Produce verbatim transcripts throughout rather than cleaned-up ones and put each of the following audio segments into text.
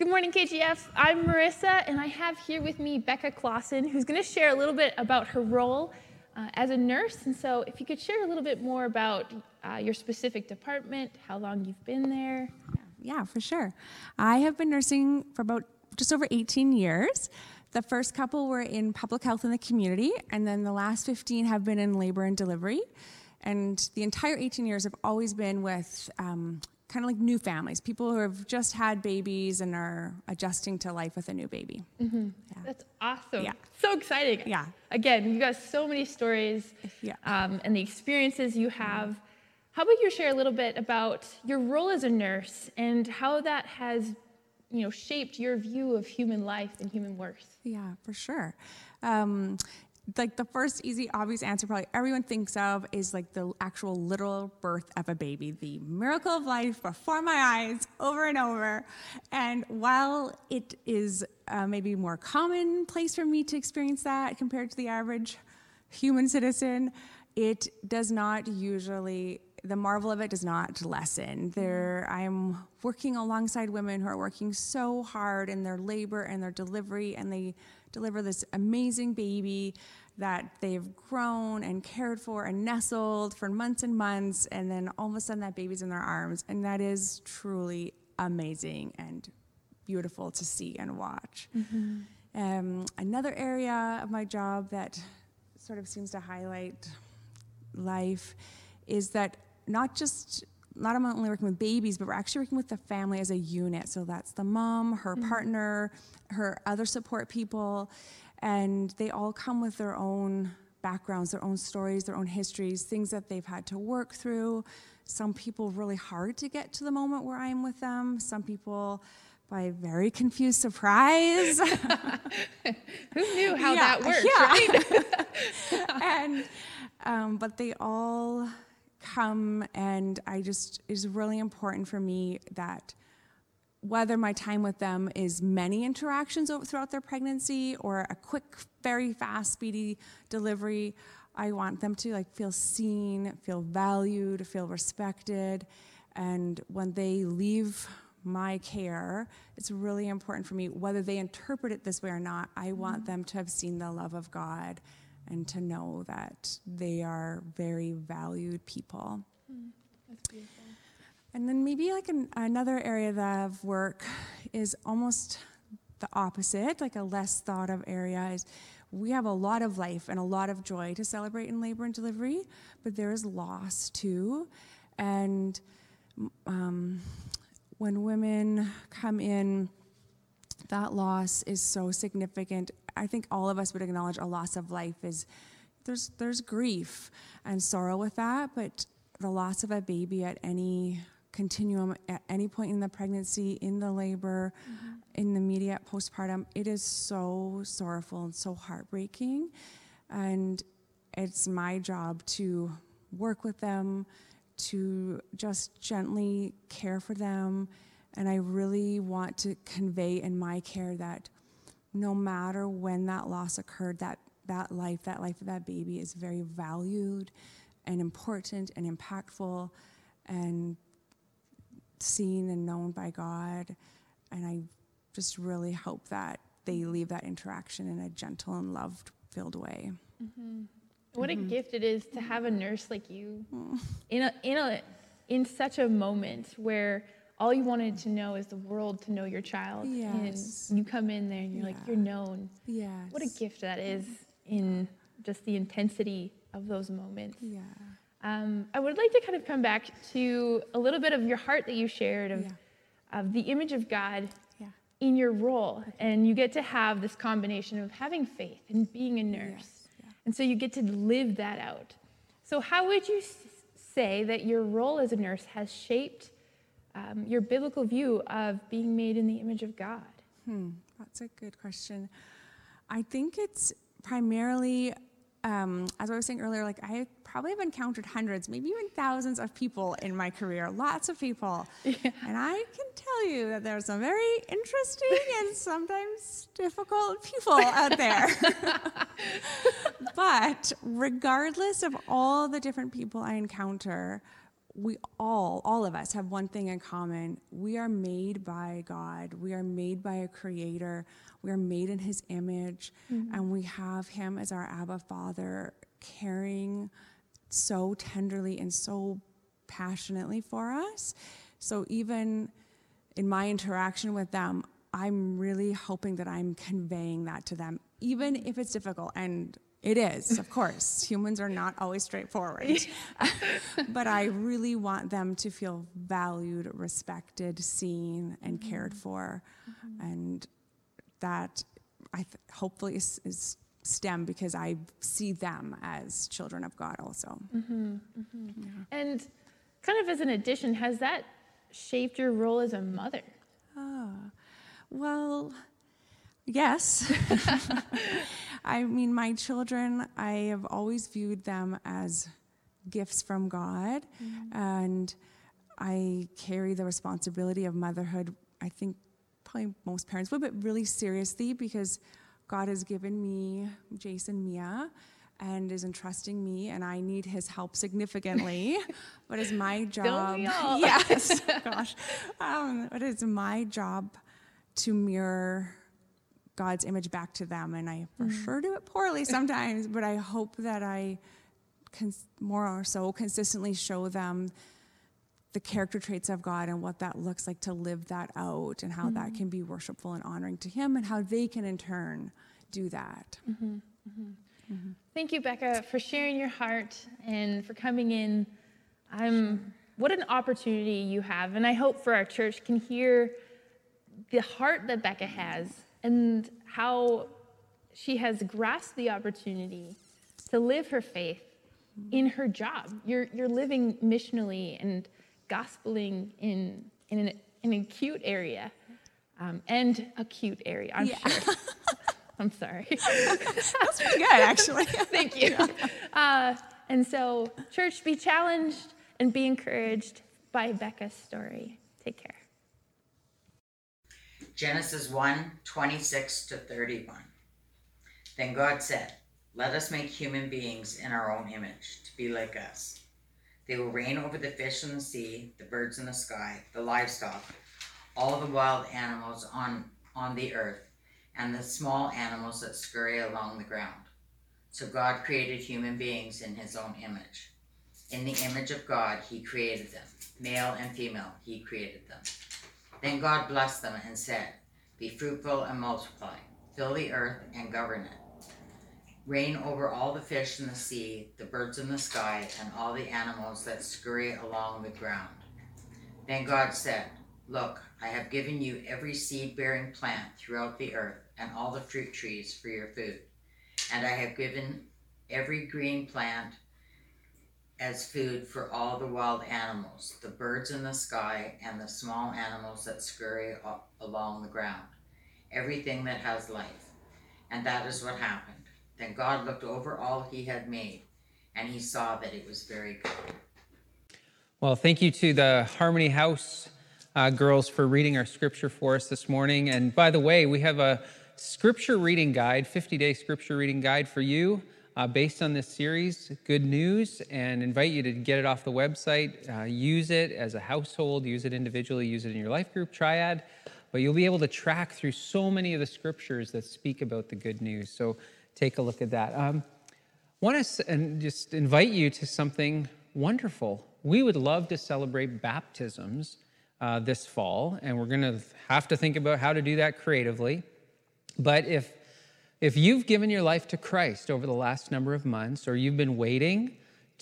Good morning, K G F. I'm Marissa, and I have here with me Becca Claussen, who's going to share a little bit about her role uh, as a nurse. And so if you could share a little bit more about uh, your specific department, how long you've been there. Yeah. yeah, for sure. I have been nursing for about just over eighteen years. The first couple were in public health in the community, and then the last fifteen have been in labor and delivery. And the entire eighteen years have always been with um, kind of like new families, people who have just had babies and are adjusting to life with a new baby. Mm-hmm. Yeah. That's awesome. Yeah. So exciting. Yeah. Again, you've got so many stories yeah. um, and the experiences you have. How about you share a little bit about your role as a nurse and how that has, you know, shaped your view of human life and human worth? Yeah, for sure. Um, Like the first easy, obvious answer probably everyone thinks of is like the actual literal birth of a baby, the miracle of life before my eyes over and over. And while it is uh, maybe more commonplace for me to experience that compared to the average human citizen, it does not usually, the marvel of it does not lessen. There, I'm working alongside women who are working so hard in their labor and their delivery, and they deliver this amazing baby that they've grown and cared for and nestled for months and months, and then all of a sudden that baby's in their arms, and that is truly amazing and beautiful to see and watch. Mm-hmm. Um, another area of my job that sort of seems to highlight life is that not just not only working with babies, but we're actually working with the family as a unit. So that's the mom, her mm-hmm. partner, her other support people, and they all come with their own backgrounds, their own stories, their own histories, things that they've had to work through. Some people really hard to get to the moment where I am with them. Some people by very confused surprise. Who knew how yeah, that works, yeah. right? and um, but they all come, and I just, it's really important for me that whether my time with them is many interactions throughout their pregnancy or a quick, very fast, speedy delivery, I want them to like feel seen, feel valued, feel respected. And when they leave my care, it's really important for me, whether they interpret it this way or not, I want mm-hmm. them to have seen the love of God and to know that they are very valued people. Mm, that's beautiful. And then maybe like an, another area of work is almost the opposite, like a less thought of area is we have a lot of life and a lot of joy to celebrate in labor and delivery, but there is loss too. And um, when women come in, that loss is so significant. I think all of us would acknowledge a loss of life is there's there's grief and sorrow with that, but the loss of a baby at any continuum, at any point in the pregnancy, in the labor, mm-hmm. in the immediate postpartum, it is so sorrowful and so heartbreaking. And it's my job to work with them, to just gently care for them. And I really want to convey in my care that no matter when that loss occurred, that, that life, that life of that baby is very valued and important and impactful and seen and known by God. And I just really hope that they leave that interaction in a gentle and love-filled way. Mm-hmm. What mm-hmm. a gift it is to have a nurse like you mm. in a, in a in such a moment where all you wanted to know is the world to know your child. Yes. And you come in there and you're yeah. like, you're known. Yes. What a gift that is in just the intensity of those moments. Yeah. Um, I would like to kind of come back to a little bit of your heart that you shared of, yeah. of the image of God yeah. in your role. Okay. And you get to have this combination of having faith and being a nurse. Yes. Yeah. And so you get to live that out. So how would you say that your role as a nurse has shaped Um, your biblical view of being made in the image of God? Hmm, that's a good question. I think it's primarily, um, as I was saying earlier, like I probably have encountered hundreds, maybe even thousands of people in my career, lots of people. Yeah. And I can tell you that there's some very interesting and sometimes difficult people out there. But regardless of all the different people I encounter, we all, all of us have one thing in common. We are made by God. We are made by a creator. We are made in his image. Mm-hmm. And we have him as our Abba Father, caring so tenderly and so passionately for us. So even in my interaction with them, I'm really hoping that I'm conveying that to them, even if it's difficult. And it is, of course. Humans are not always straightforward. But I really want them to feel valued, respected, seen, and cared for. Mm-hmm. And that I th- hopefully is, is STEM, because I see them as children of God also. Mm-hmm. Mm-hmm. Yeah. And kind of as an addition, has that shaped your role as a mother? Oh, well, yes. I mean, my children, I have always viewed them as gifts from God, mm-hmm. and I carry the responsibility of motherhood, I think probably most parents would, but really seriously, because God has given me Jason, Mia, and is entrusting me, and I need his help significantly. But it's my job. Don't we all? Yes. Gosh. Um, but it's my job to mirror God's image back to them, and I for mm. sure do it poorly sometimes, but I hope that I can more or so consistently show them the character traits of God and what that looks like to live that out, and how mm. that can be worshipful and honoring to him, and how they can in turn do that. Mm-hmm. Mm-hmm. Mm-hmm. Thank you, Becca, for sharing your heart and for coming in. I'm, sure. What an opportunity you have, and I hope for our church can hear the heart that Becca has and how she has grasped the opportunity to live her faith in her job. You're you're living missionally and gospeling in in an, in an acute area, um, and acute area. I'm yeah. sure. I'm sorry. That's pretty good, actually. Thank you. Uh, and so, church, be challenged and be encouraged by Becca's story. Take care. Genesis one, twenty-six to thirty-one. Then God said, "Let us make human beings in our own image, to be like us. They will reign over the fish in the sea, the birds in the sky, the livestock, all the wild animals on, on the earth, and the small animals that scurry along the ground." So God created human beings in his own image. In the image of God, he created them. Male and female, he created them. Then God blessed them and said, "Be fruitful and multiply. Fill the earth and govern it. Reign over all the fish in the sea, the birds in the sky, and all the animals that scurry along the ground." Then God said, "Look, I have given you every seed-bearing plant throughout the earth and all the fruit trees for your food. And I have given every green plant as food for all the wild animals, the birds in the sky, and the small animals that scurry up along the ground, everything that has life." And that is what happened. Then God looked over all he had made, and he saw that it was very good. Well, thank you to the Harmony House Uh, girls for reading our scripture for us this morning. And by the way, we have a scripture reading guide, fifty-day scripture reading guide for you uh, based on this series, Good News, and invite you to get it off the website. Uh, use it as a household, use it individually, use it in your life group, triad, but you'll be able to track through so many of the scriptures that speak about the good news. So take a look at that. Um, want to s- and just invite you to something wonderful. We would love to celebrate baptisms Uh, this fall, and we're going to have to think about how to do that creatively. But if if you've given your life to Christ over the last number of months, or you've been waiting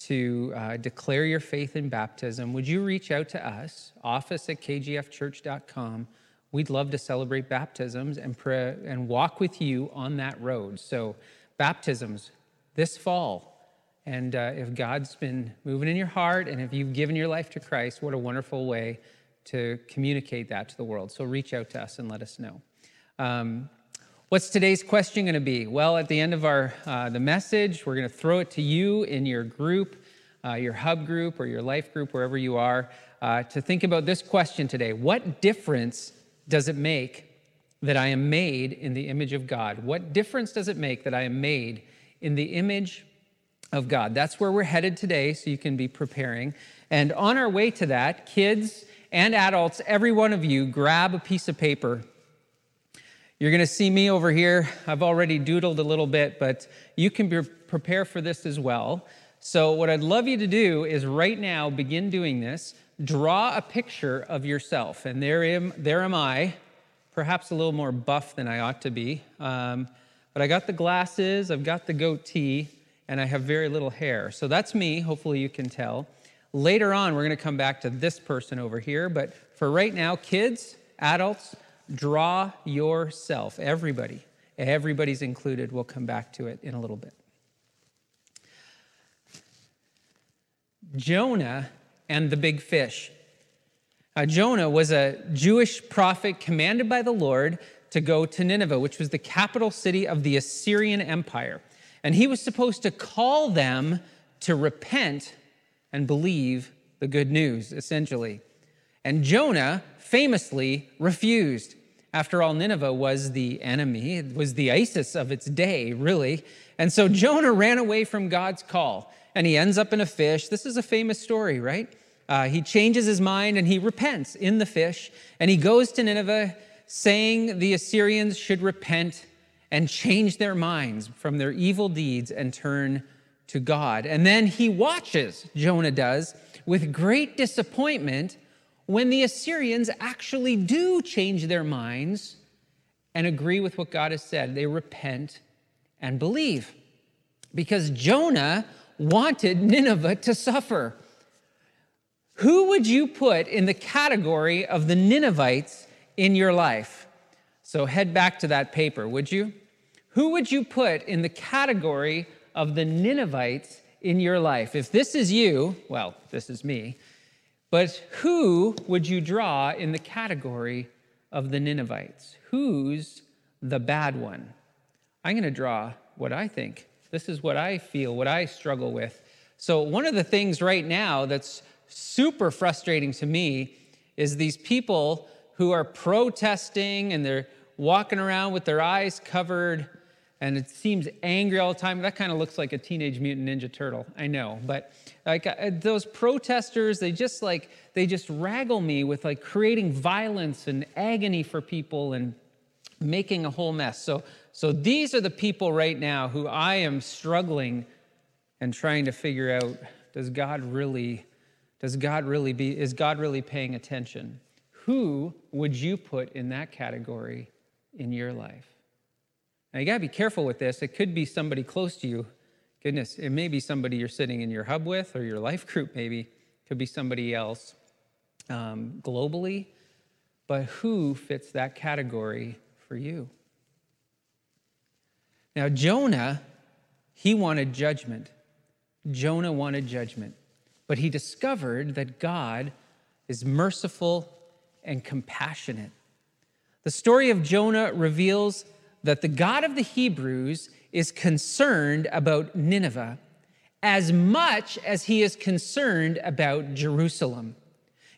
to uh, declare your faith in baptism, would you reach out to us, office at k g f church dot com. We'd love to celebrate baptisms and pray and walk with you on that road. So baptisms this fall. And uh, if God's been moving in your heart, and if you've given your life to Christ, what a wonderful way to communicate that to the world. So reach out to us and let us know. Um, what's today's question going to be? Well, at the end of our uh, the message, we're going to throw it to you in your group, uh, your hub group or your life group, wherever you are, uh, to think about this question today. What difference does it make that I am made in the image of God? What difference does it make that I am made in the image of God. That's where we're headed today, so you can be preparing. And on our way to that, kids and adults, every one of you, grab a piece of paper. You're going to see me over here. I've already doodled a little bit, but you can be prepare for this as well. So what I'd love you to do is right now begin doing this. Draw a picture of yourself. And there am, there am I, perhaps a little more buff than I ought to be. Um, but I got the glasses, I've got the goatee, and I have very little hair. So that's me, hopefully you can tell. Later on, we're going to come back to this person over here. But for right now, kids, adults, draw yourself. Everybody, everybody's included. We'll come back to it in a little bit. Jonah and the big fish. Uh, Jonah was a Jewish prophet commanded by the Lord to go to Nineveh, which was the capital city of the Assyrian Empire. And he was supposed to call them to repent and believe the good news, essentially. And Jonah famously refused. After all, Nineveh was the enemy. It was the ISIS of its day, really. And so Jonah ran away from God's call, and he ends up in a fish. This is a famous story, right? Uh, he changes his mind, and he repents in the fish, and he goes to Nineveh saying the Assyrians should repent and change their minds from their evil deeds and turn to God. And then he watches, Jonah does, with great disappointment when the Assyrians actually do change their minds and agree with what God has said. They repent and believe, because Jonah wanted Nineveh to suffer. Who would you put in the category of the Ninevites in your life? So head back to that paper, would you? Who would you put in the category of the Ninevites in your life? If this is you, well, this is me, but who would you draw in the category of the Ninevites? Who's the bad one? I'm going to draw what I think. This is what I feel, what I struggle with. So one of the things right now that's super frustrating to me is these people who are protesting and they're walking around with their eyes covered, and it seems angry all the time. That kind of looks like a Teenage Mutant Ninja Turtle, I know. But like those protesters, they just like, they just raggle me with like creating violence and agony for people and making a whole mess. So So these are the people right now who I am struggling and trying to figure out, does God really, does God really be, is God really paying attention? Who would you put in that category in your life? Now you gotta be careful with this. It could be somebody close to you. Goodness, it may be somebody you're sitting in your hub with or your life group maybe. It could be somebody else um, globally. But who fits that category for you? Now, Jonah, he wanted judgment. Jonah wanted judgment. But he discovered that God is merciful and compassionate. The story of Jonah reveals that the God of the Hebrews is concerned about Nineveh as much as he is concerned about Jerusalem.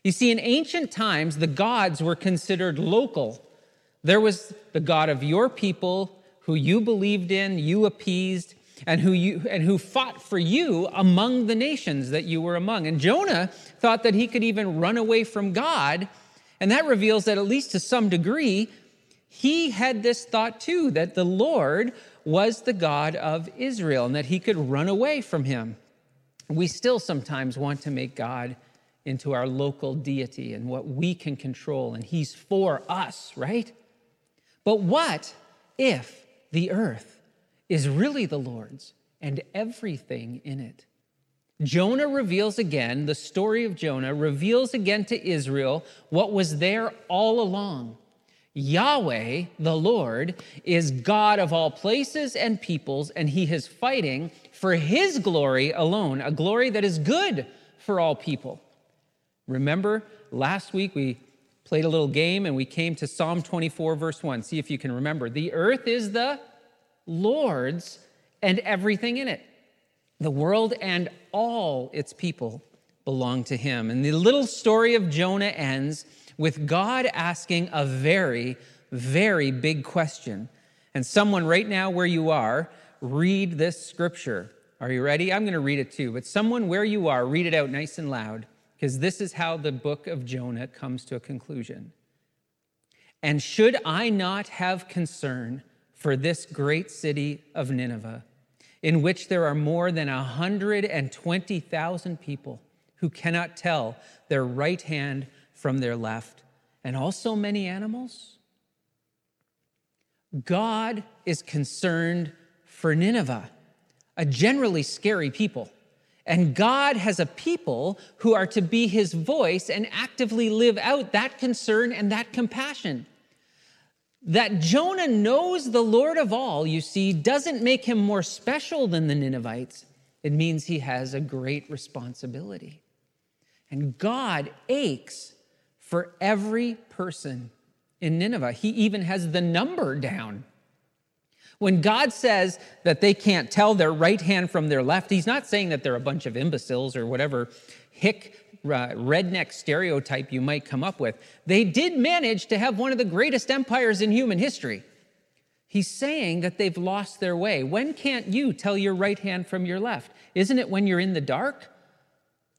You see, in ancient times, the gods were considered local. There was the God of your people, who you believed in, you appeased, and who you and who fought for you among the nations that you were among. And Jonah thought that he could even run away from God, and that reveals that at least to some degree, he had this thought too, that the Lord was the God of Israel and that he could run away from him. We still sometimes want to make God into our local deity and what we can control, and he's for us, right? But what if the earth is really the Lord's and everything in it? Jonah reveals again, the story of Jonah reveals again to Israel what was there all along. Yahweh, the Lord, is God of all places and peoples, and he is fighting for his glory alone, a glory that is good for all people. Remember, last week we played a little game, and we came to Psalm twenty-four, verse one. See if you can remember. The earth is the Lord's and everything in it. The world and all its people belong to him. And the little story of Jonah ends with God asking a very, very big question. And someone right now where you are, read this scripture. Are you ready? I'm going to read it too, but someone where you are, read it out nice and loud, because this is how the book of Jonah comes to a conclusion. And should I not have concern for this great city of Nineveh, in which there are more than one hundred twenty thousand people who cannot tell their right hand from their left, and also many animals? God is concerned for Nineveh, a generally scary people. And God has a people who are to be his voice and actively live out that concern and that compassion. That Jonah knows the Lord of all, you see, doesn't make him more special than the Ninevites. It means he has a great responsibility. And God aches for every person in Nineveh. He even has the number down. When God says that they can't tell their right hand from their left, he's not saying that they're a bunch of imbeciles or whatever hick Uh, redneck stereotype you might come up with. They did manage to have one of the greatest empires in human history. He's saying that they've lost their way. When can't you tell your right hand from your left? Isn't it when you're in the dark?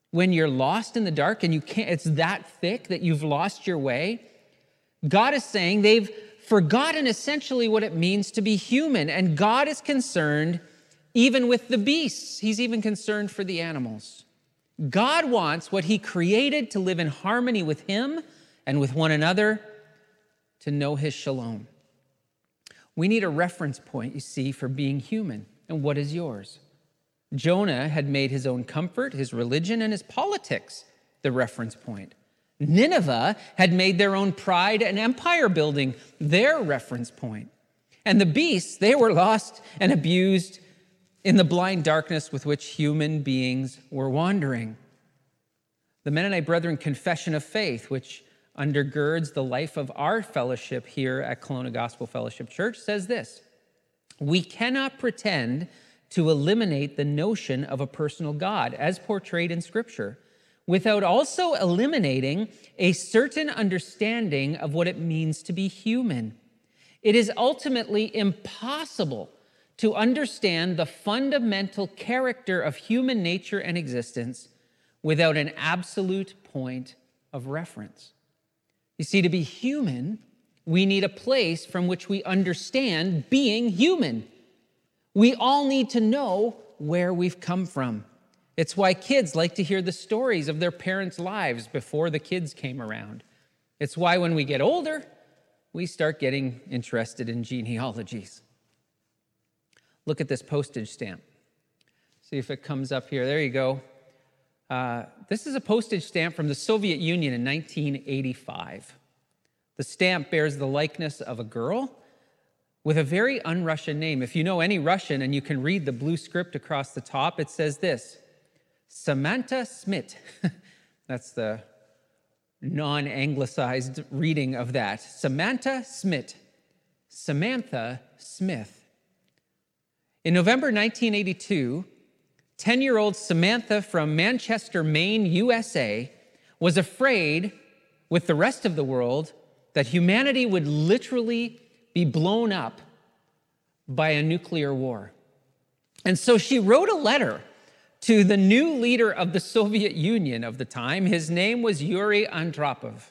When you're lost in the dark and you can't, it's that thick that you've lost your way? God is saying they've forgotten essentially what it means to be human, and God is concerned even with the beasts. He's even concerned for the animals. God wants what he created to live in harmony with him and with one another, to know his shalom. We need a reference point, you see, for being human. And what is yours? Jonah had made his own comfort, his religion, and his politics the reference point. Nineveh had made their own pride and empire building their reference point. And the beasts, they were lost and abused in the blind darkness with which human beings were wandering. The Mennonite Brethren Confession of Faith, which undergirds the life of our fellowship here at Kelowna Gospel Fellowship Church, says this: we cannot pretend to eliminate the notion of a personal God as portrayed in Scripture without also eliminating a certain understanding of what it means to be human. It is ultimately impossible to understand the fundamental character of human nature and existence without an absolute point of reference. You see, to be human, we need a place from which we understand being human. We all need to know where we've come from. It's why kids like to hear the stories of their parents' lives before the kids came around. It's why when we get older, we start getting interested in genealogies. Look at this postage stamp. See if it comes up here. There you go. Uh, this is a postage stamp from the Soviet Union in nineteen eighty-five. The stamp bears the likeness of a girl with a very un-Russian name. If you know any Russian and you can read the blue script across the top, it says this: Samantha Smith. That's the non-anglicized reading of that. Samantha Smith. Samantha Smith. In November nineteen eighty-two, ten-year-old Samantha from Manchester, Maine, U S A, was afraid, with the rest of the world, that humanity would literally be blown up by a nuclear war. And so she wrote a letter to the new leader of the Soviet Union of the time. His name was Yuri Andropov.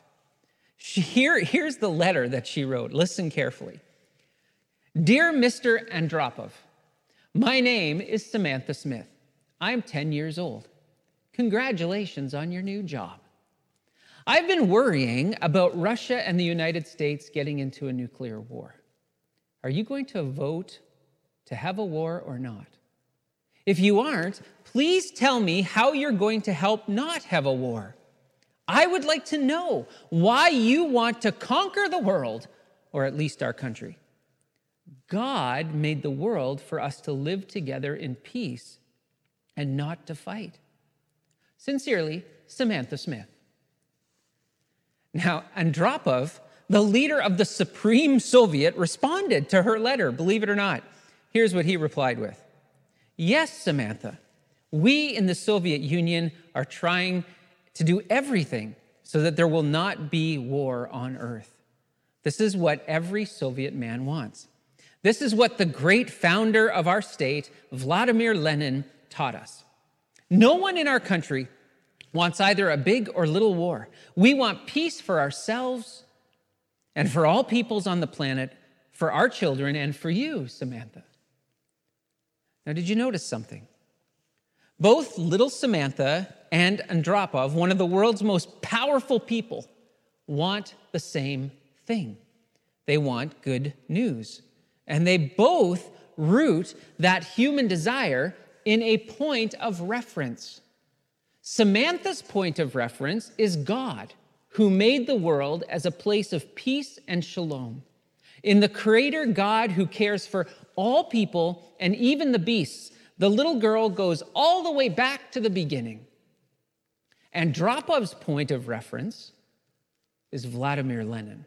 She, here, here's the letter that she wrote. Listen carefully. Dear Mister Andropov, my name is Samantha Smith. I'm ten years old. Congratulations on your new job. I've been worrying about Russia and the United States getting into a nuclear war. Are you going to vote to have a war or not? If you aren't, please tell me how you're going to help not have a war. I would like to know why you want to conquer the world, or at least our country. God made the world for us to live together in peace and not to fight. Sincerely, Samantha Smith. Now, Andropov, the leader of the Supreme Soviet, responded to her letter, believe it or not. Here's what he replied with. Yes, Samantha, we in the Soviet Union are trying to do everything so that there will not be war on Earth. This is what every Soviet man wants. This is what the great founder of our state, Vladimir Lenin, taught us. No one in our country wants either a big or little war. We want peace for ourselves and for all peoples on the planet, for our children and for you, Samantha. Now, did you notice something? Both little Samantha and Andropov, one of the world's most powerful people, want the same thing. They want good news. And they both root that human desire in a point of reference. Samantha's point of reference is God, who made the world as a place of peace and shalom. In the Creator God who cares for all people and even the beasts, the little girl goes all the way back to the beginning. Andropov's point of reference is Vladimir Lenin,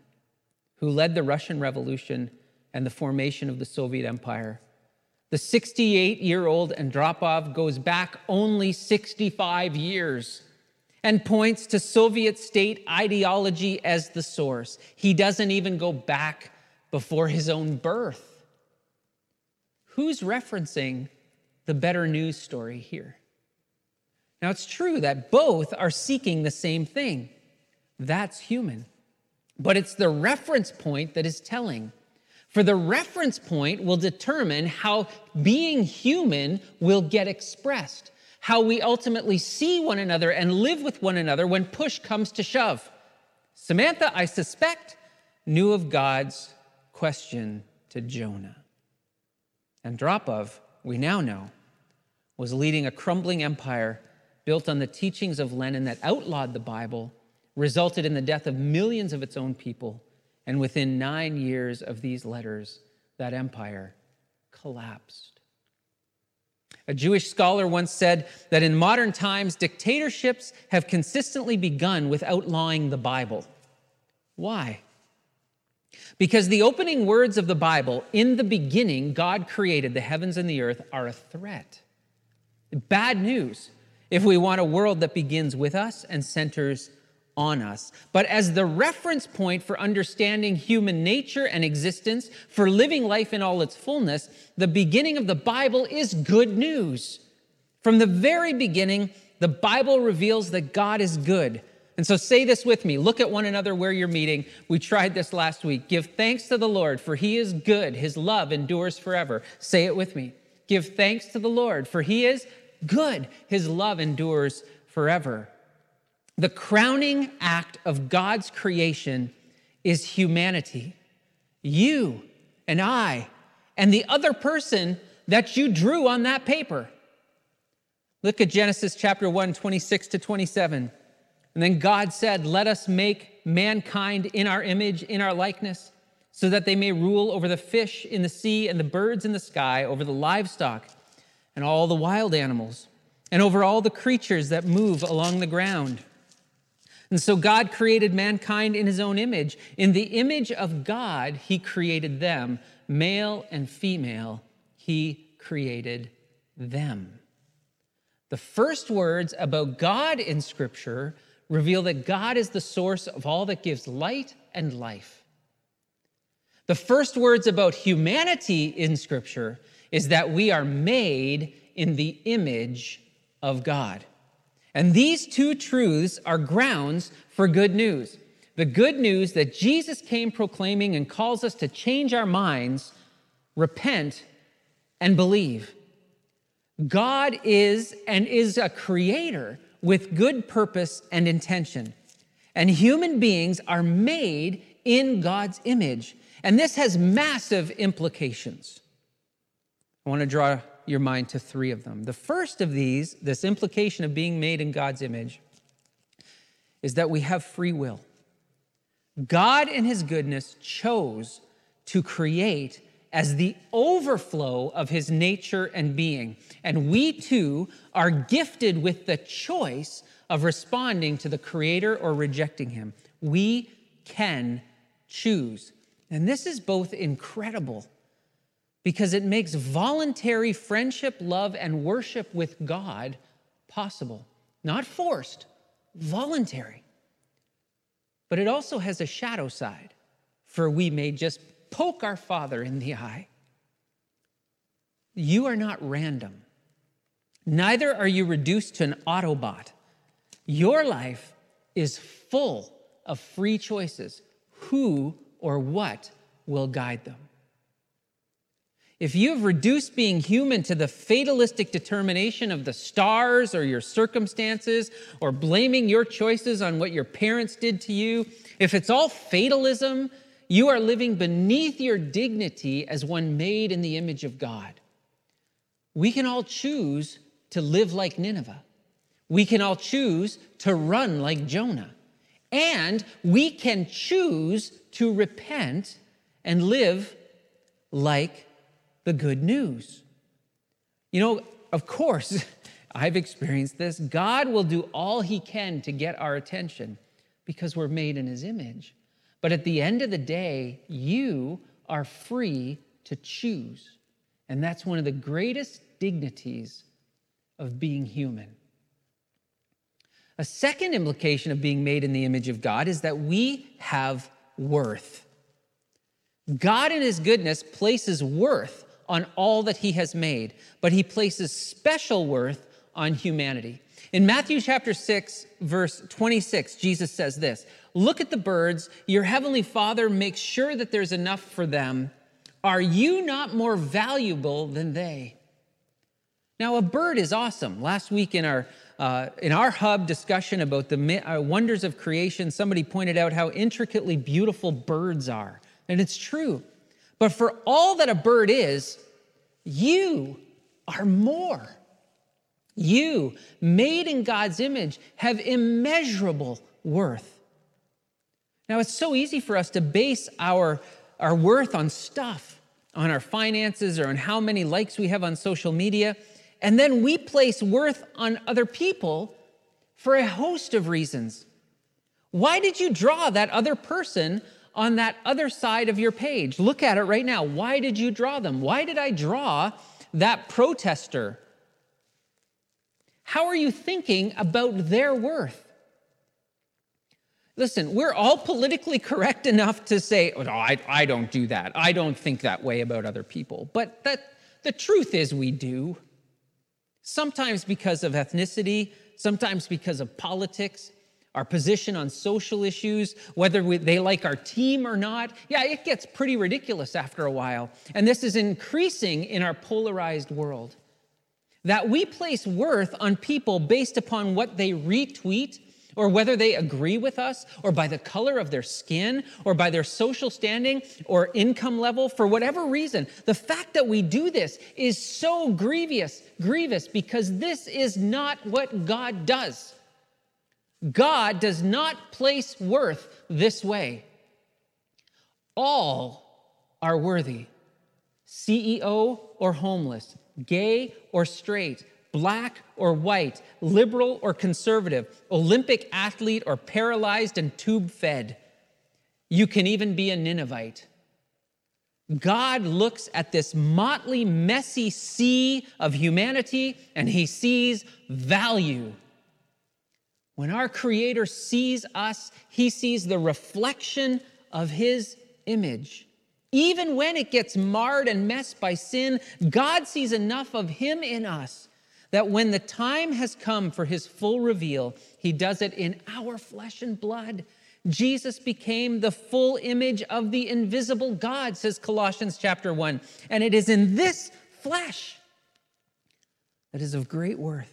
who led the Russian Revolution and the formation of the Soviet Empire. The sixty-eight-year-old Andropov goes back only sixty-five years and points to Soviet state ideology as the source. He doesn't even go back before his own birth. Who's referencing the better news story here? Now, it's true that both are seeking the same thing. That's human. But it's the reference point that is telling. For the reference point will determine how being human will get expressed, how we ultimately see one another and live with one another when push comes to shove. Samantha, I suspect, knew of God's question to Jonah. Andropov, we now know, was leading a crumbling empire built on the teachings of Lenin that outlawed the Bible, resulted in the death of millions of its own people, and within nine years of these letters, that empire collapsed. A Jewish scholar once said that in modern times, dictatorships have consistently begun with outlawing the Bible. Why? Because the opening words of the Bible, "In the beginning, God created the heavens and the earth," are a threat. Bad news if we want a world that begins with us and centers on us. But as the reference point for understanding human nature and existence, for living life in all its fullness, the beginning of the Bible is good news. From the very beginning, the Bible reveals that God is good. And so say this with me. Look at one another where you're meeting. We tried this last week. Give thanks to the Lord, for he is good. His love endures forever. Say it with me. Give thanks to the Lord, for he is good. His love endures forever. The crowning act of God's creation is humanity. You and I and the other person that you drew on that paper. Look at Genesis chapter one, twenty-six to twenty-seven. And then God said, "Let us make mankind in our image, in our likeness, so that they may rule over the fish in the sea and the birds in the sky, over the livestock and all the wild animals, and over all the creatures that move along the ground." And so God created mankind in his own image. In the image of God, he created them. Male and female, he created them. The first words about God in Scripture reveal that God is the source of all that gives light and life. The first words about humanity in Scripture is that we are made in the image of God. And these two truths are grounds for good news. The good news that Jesus came proclaiming and calls us to change our minds, repent, and believe. God is and is a creator with good purpose and intention. And human beings are made in God's image. And this has massive implications. I want to draw your mind to three of them. The first of these, this implication of being made in God's image, is that we have free will. God in his goodness chose to create as the overflow of his nature and being. And we too are gifted with the choice of responding to the Creator or rejecting him. We can choose. And this is both incredible because it makes voluntary friendship, love, and worship with God possible. Not forced, voluntary. But it also has a shadow side, for we may just poke our Father in the eye. You are not random. Neither are you reduced to an Autobot. Your life is full of free choices. Who or what will guide them? If you have reduced being human to the fatalistic determination of the stars or your circumstances, or blaming your choices on what your parents did to you, if it's all fatalism, you are living beneath your dignity as one made in the image of God. We can all choose to live like Nineveh. We can all choose to run like Jonah. And we can choose to repent and live like the good news. You know, of course, I've experienced this. God will do all he can to get our attention because we're made in his image. But at the end of the day, you are free to choose. And that's one of the greatest dignities of being human. A second implication of being made in the image of God is that we have worth. God in his goodness places worth on all that he has made, but he places special worth on humanity. In Matthew chapter six, verse twenty-six, Jesus says this, "Look at the birds, your heavenly Father makes sure that there's enough for them. Are you not more valuable than they?" Now, a bird is awesome. Last week in our uh, in our hub discussion about the uh, wonders of creation, somebody pointed out how intricately beautiful birds are. And it's true. But for all that a bird is, you are more. You, made in God's image, have immeasurable worth. Now, it's so easy for us to base our, our worth on stuff, on our finances, or on how many likes we have on social media. And then we place worth on other people for a host of reasons. Why did you draw that other person on that other side of your page? Look at it right now. Why did you draw them? Why did I draw that protester? How are you thinking about their worth? Listen, we're all politically correct enough to say, oh, no, I, I don't do that. I don't think that way about other people. But that the truth is we do. Sometimes because of ethnicity, sometimes because of politics, our position on social issues, whether we, they like our team or not. Yeah, it gets pretty ridiculous after a while. And this is increasing in our polarized world. That we place worth on people based upon what they retweet, or whether they agree with us, or by the color of their skin, or by their social standing, or income level, for whatever reason. The fact that we do this is so grievous, grievous because this is not what God does. God does not place worth this way. All are worthy, C E O or homeless, gay or straight, black or white, liberal or conservative, Olympic athlete or paralyzed and tube-fed. You can even be a Ninevite. God looks at this motley, messy sea of humanity, and he sees value. When our Creator sees us, he sees the reflection of his image. Even when it gets marred and messed by sin, God sees enough of him in us that when the time has come for his full reveal, he does it in our flesh and blood. Jesus became the full image of the invisible God, says Colossians chapter one. And it is in this flesh that is of great worth.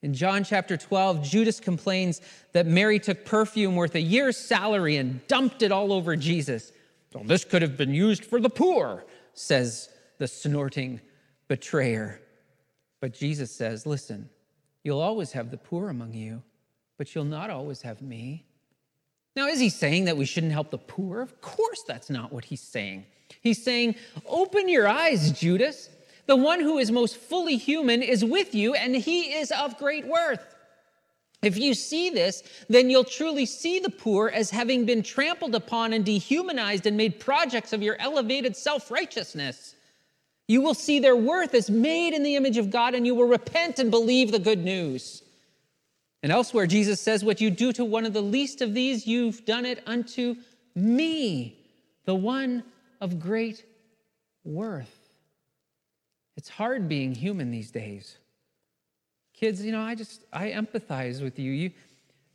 In John chapter twelve, Judas complains that Mary took perfume worth a year's salary and dumped it all over Jesus. Well, this could have been used for the poor, says the snorting betrayer. But Jesus says, listen, you'll always have the poor among you, but you'll not always have me. Now, is he saying that we shouldn't help the poor? Of course that's not what he's saying. He's saying, open your eyes, Judas. The one who is most fully human is with you, and he is of great worth. If you see this, then you'll truly see the poor as having been trampled upon and dehumanized and made projects of your elevated self-righteousness. You will see their worth as made in the image of God, and you will repent and believe the good news. And elsewhere, Jesus says, what you do to one of the least of these, you've done it unto me, the one of great worth. It's hard being human these days. Kids, you know, I just, I empathize with you. You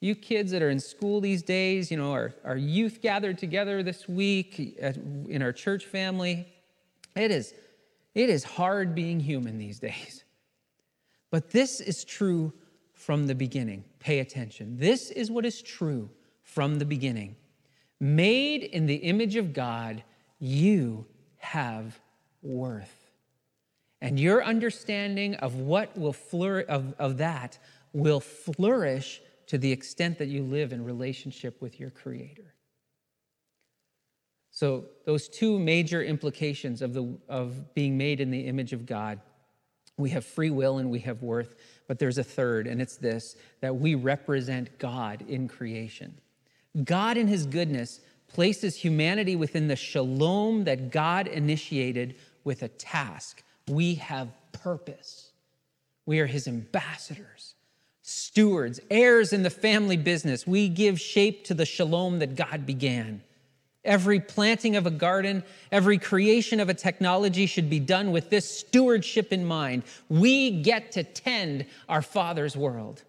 you kids that are in school these days, you know, our, our youth gathered together this week at, in our church family. It is, it is hard being human these days. But this is true from the beginning. Pay attention. This is what is true from the beginning. Made in the image of God, you have worth. And your understanding of what will flourish, of, of that will flourish to the extent that you live in relationship with your Creator. So those two major implications of the of being made in the image of God, we have free will and we have worth, but there's a third, and it's this, that we represent God in creation. God in his goodness places humanity within the shalom that God initiated with a task. We have purpose. We are his ambassadors, stewards, heirs in the family business. We give shape to the shalom that God began. Every planting of a garden, every creation of a technology should be done with this stewardship in mind. We get to tend our Father's world.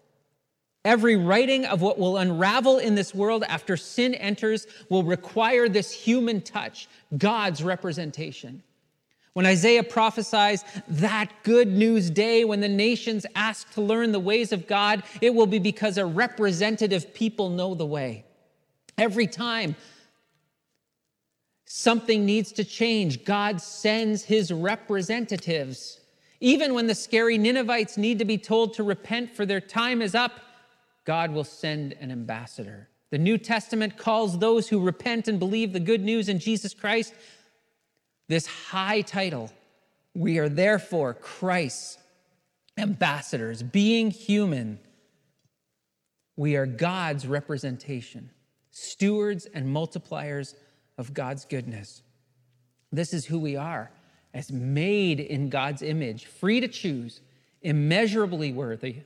Every writing of what will unravel in this world after sin enters will require this human touch, God's representation. When Isaiah prophesies that good news day when the nations ask to learn the ways of God, it will be because a representative people know the way. Every time something needs to change, God sends his representatives. Even when the scary Ninevites need to be told to repent for their time is up, God will send an ambassador. The New Testament calls those who repent and believe the good news in Jesus Christ this high title. We are therefore Christ's ambassadors. Being human, we are God's representation, stewards and multipliers of God's goodness. This is who we are, as made in God's image, free to choose, immeasurably worthy,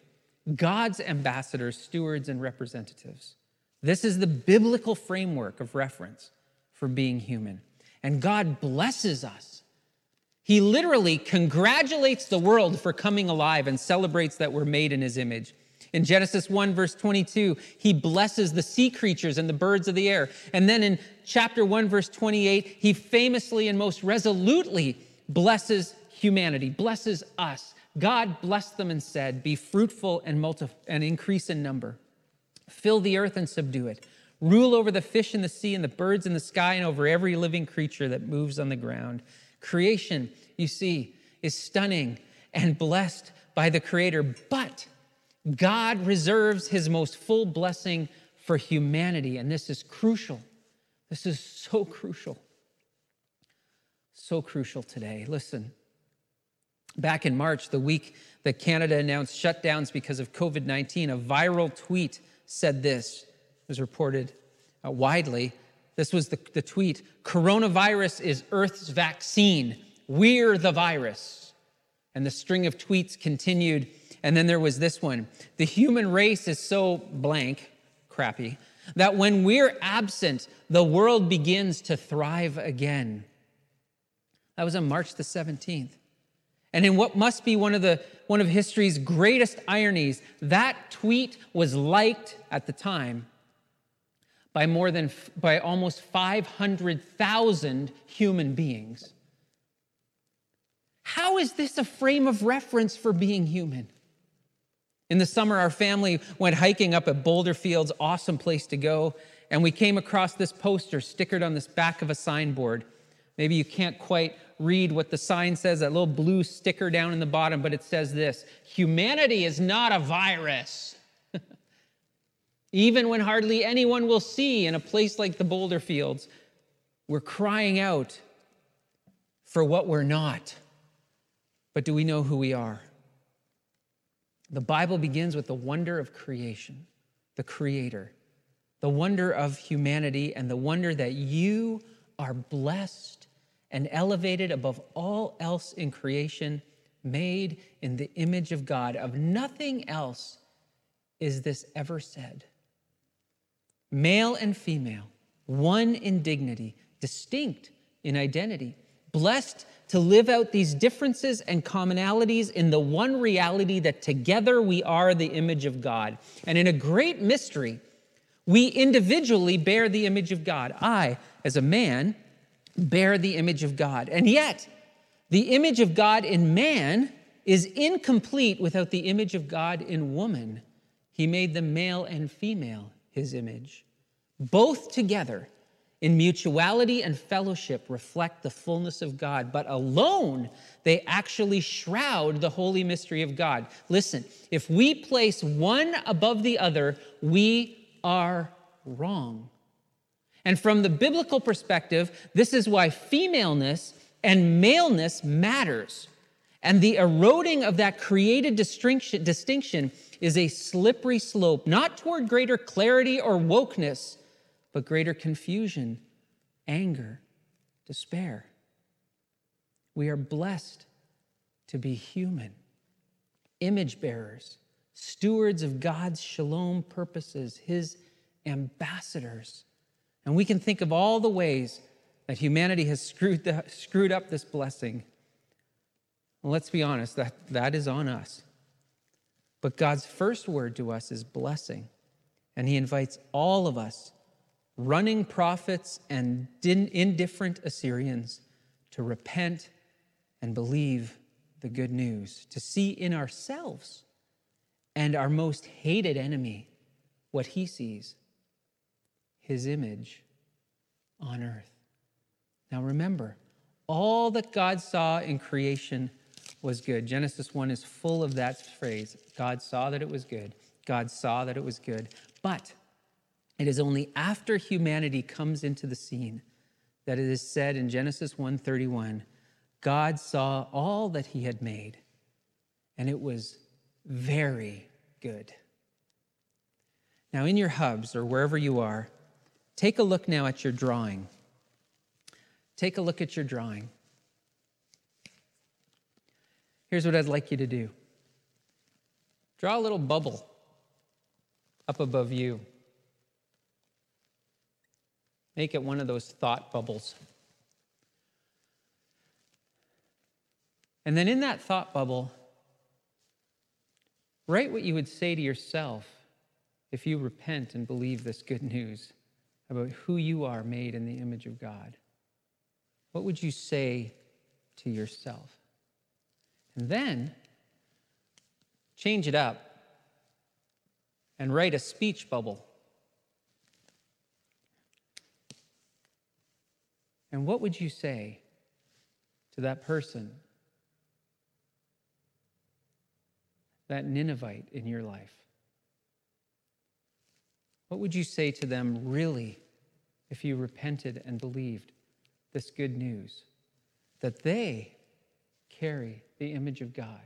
God's ambassadors, stewards, and representatives. This is the biblical framework of reference for being human. And God blesses us. He literally congratulates the world for coming alive and celebrates that we're made in his image. In Genesis one, verse twenty-two, he blesses the sea creatures and the birds of the air. And then in chapter one, verse twenty-eight, he famously and most resolutely blesses humanity, blesses us. God blessed them and said, be fruitful and multi- and increase in number. Fill the earth and subdue it. Rule over the fish in the sea and the birds in the sky and over every living creature that moves on the ground. Creation, you see, is stunning and blessed by the Creator, but God reserves his most full blessing for humanity, and this is crucial. This is so crucial. So crucial today. Listen, back in March, the week that Canada announced shutdowns because of covid nineteen, a viral tweet said this. Was reported uh, widely. This was the, the tweet, coronavirus is Earth's vaccine. We're the virus. And the string of tweets continued. And then there was this one, the human race is so blank, crappy, that when we're absent, the world begins to thrive again. That was on March the seventeenth. And in what must be one of the one of history's greatest ironies, that tweet was liked at the time by more than, by almost five hundred thousand human beings. How is this a frame of reference for being human? In the summer, our family went hiking up at Boulder Fields, awesome place to go, and we came across this poster stickered on this back of a signboard. Maybe you can't quite read what the sign says, that little blue sticker down in the bottom, but it says this, humanity is not a virus. Even when hardly anyone will see in a place like the Boulder Fields, we're crying out for what we're not. But do we know who we are? The Bible begins with the wonder of creation, the Creator, the wonder of humanity, and the wonder that you are blessed and elevated above all else in creation, made in the image of God. Of nothing else is this ever said. Male and female, one in dignity, distinct in identity, blessed to live out these differences and commonalities in the one reality that together we are the image of God. And in a great mystery, we individually bear the image of God. I, as a man, bear the image of God. And yet, the image of God in man is incomplete without the image of God in woman. He made them male and female, his image. Both together, in mutuality and fellowship, reflect the fullness of God, but alone they actually shroud the holy mystery of God. Listen, if we place one above the other, we are wrong. And from the biblical perspective, this is why femaleness and maleness matters. And the eroding of that created distinction is a slippery slope, not toward greater clarity or wokeness, but greater confusion, anger, despair. We are blessed to be human, image bearers, stewards of God's shalom purposes, his ambassadors. And we can think of all the ways that humanity has screwed, the, screwed up this blessing. Well, let's be honest, that, that is on us. But God's first word to us is blessing, and he invites all of us, running prophets and indifferent Assyrians, to repent and believe the good news, to see in ourselves and our most hated enemy what he sees, his image on earth. Now remember, all that God saw in creation was good. Genesis one is full of that phrase. God saw that it was good. God saw that it was good. But it is only after humanity comes into the scene that it is said in Genesis one thirty-one, God saw all that he had made, and it was very good. Now in your hubs or wherever you are, take a look now at your drawing. Take a look at your drawing. Here's what I'd like you to do. Draw a little bubble up above you. Make it one of those thought bubbles. And then in that thought bubble, write what you would say to yourself if you repent and believe this good news about who you are made in the image of God. What would you say to yourself? And then change it up and write a speech bubble. And what would you say to that person, that Ninevite in your life? What would you say to them really if you repented and believed this good news, that they carry the image of God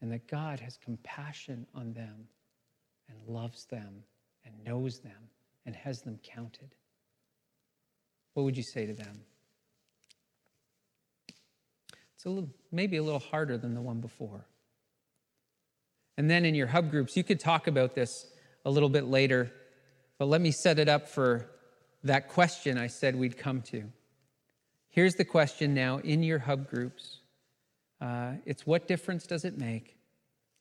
and that God has compassion on them and loves them and knows them and has them counted? What would you say to them? It's a little, maybe a little harder than the one before. And then in your hub groups, you could talk about this a little bit later, but let me set it up for that question I said we'd come to. Here's the question now in your hub groups. Uh, it's what difference does it make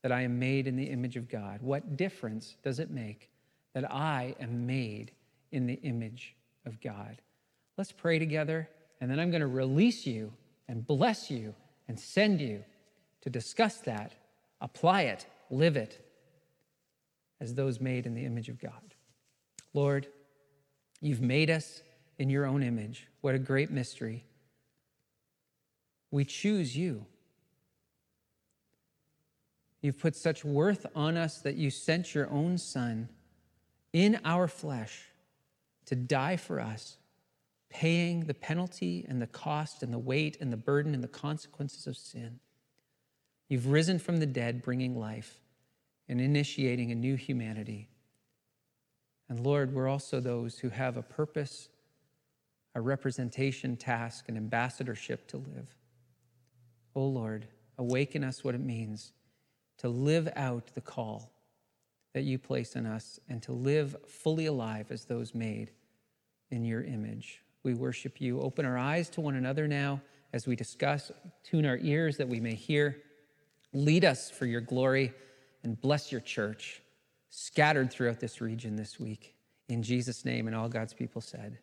that I am made in the image of God? What difference does it make that I am made in the image of God? Let's pray together, and then I'm going to release you and bless you and send you to discuss that, apply it, live it as those made in the image of God. Lord, you've made us in your own image. What a great mystery. We choose you. You've put such worth on us that you sent your own Son in our flesh to die for us, paying the penalty and the cost and the weight and the burden and the consequences of sin. You've risen from the dead, bringing life and initiating a new humanity. And Lord, we're also those who have a purpose, a representation task, an ambassadorship to live. Oh Lord, awaken us what it means to live out the call that you place in us and to live fully alive as those made in your image. We worship you. Open our eyes to one another now as we discuss. Tune our ears that we may hear. Lead us for your glory and bless your church scattered throughout this region this week. In Jesus' name, and all God's people said.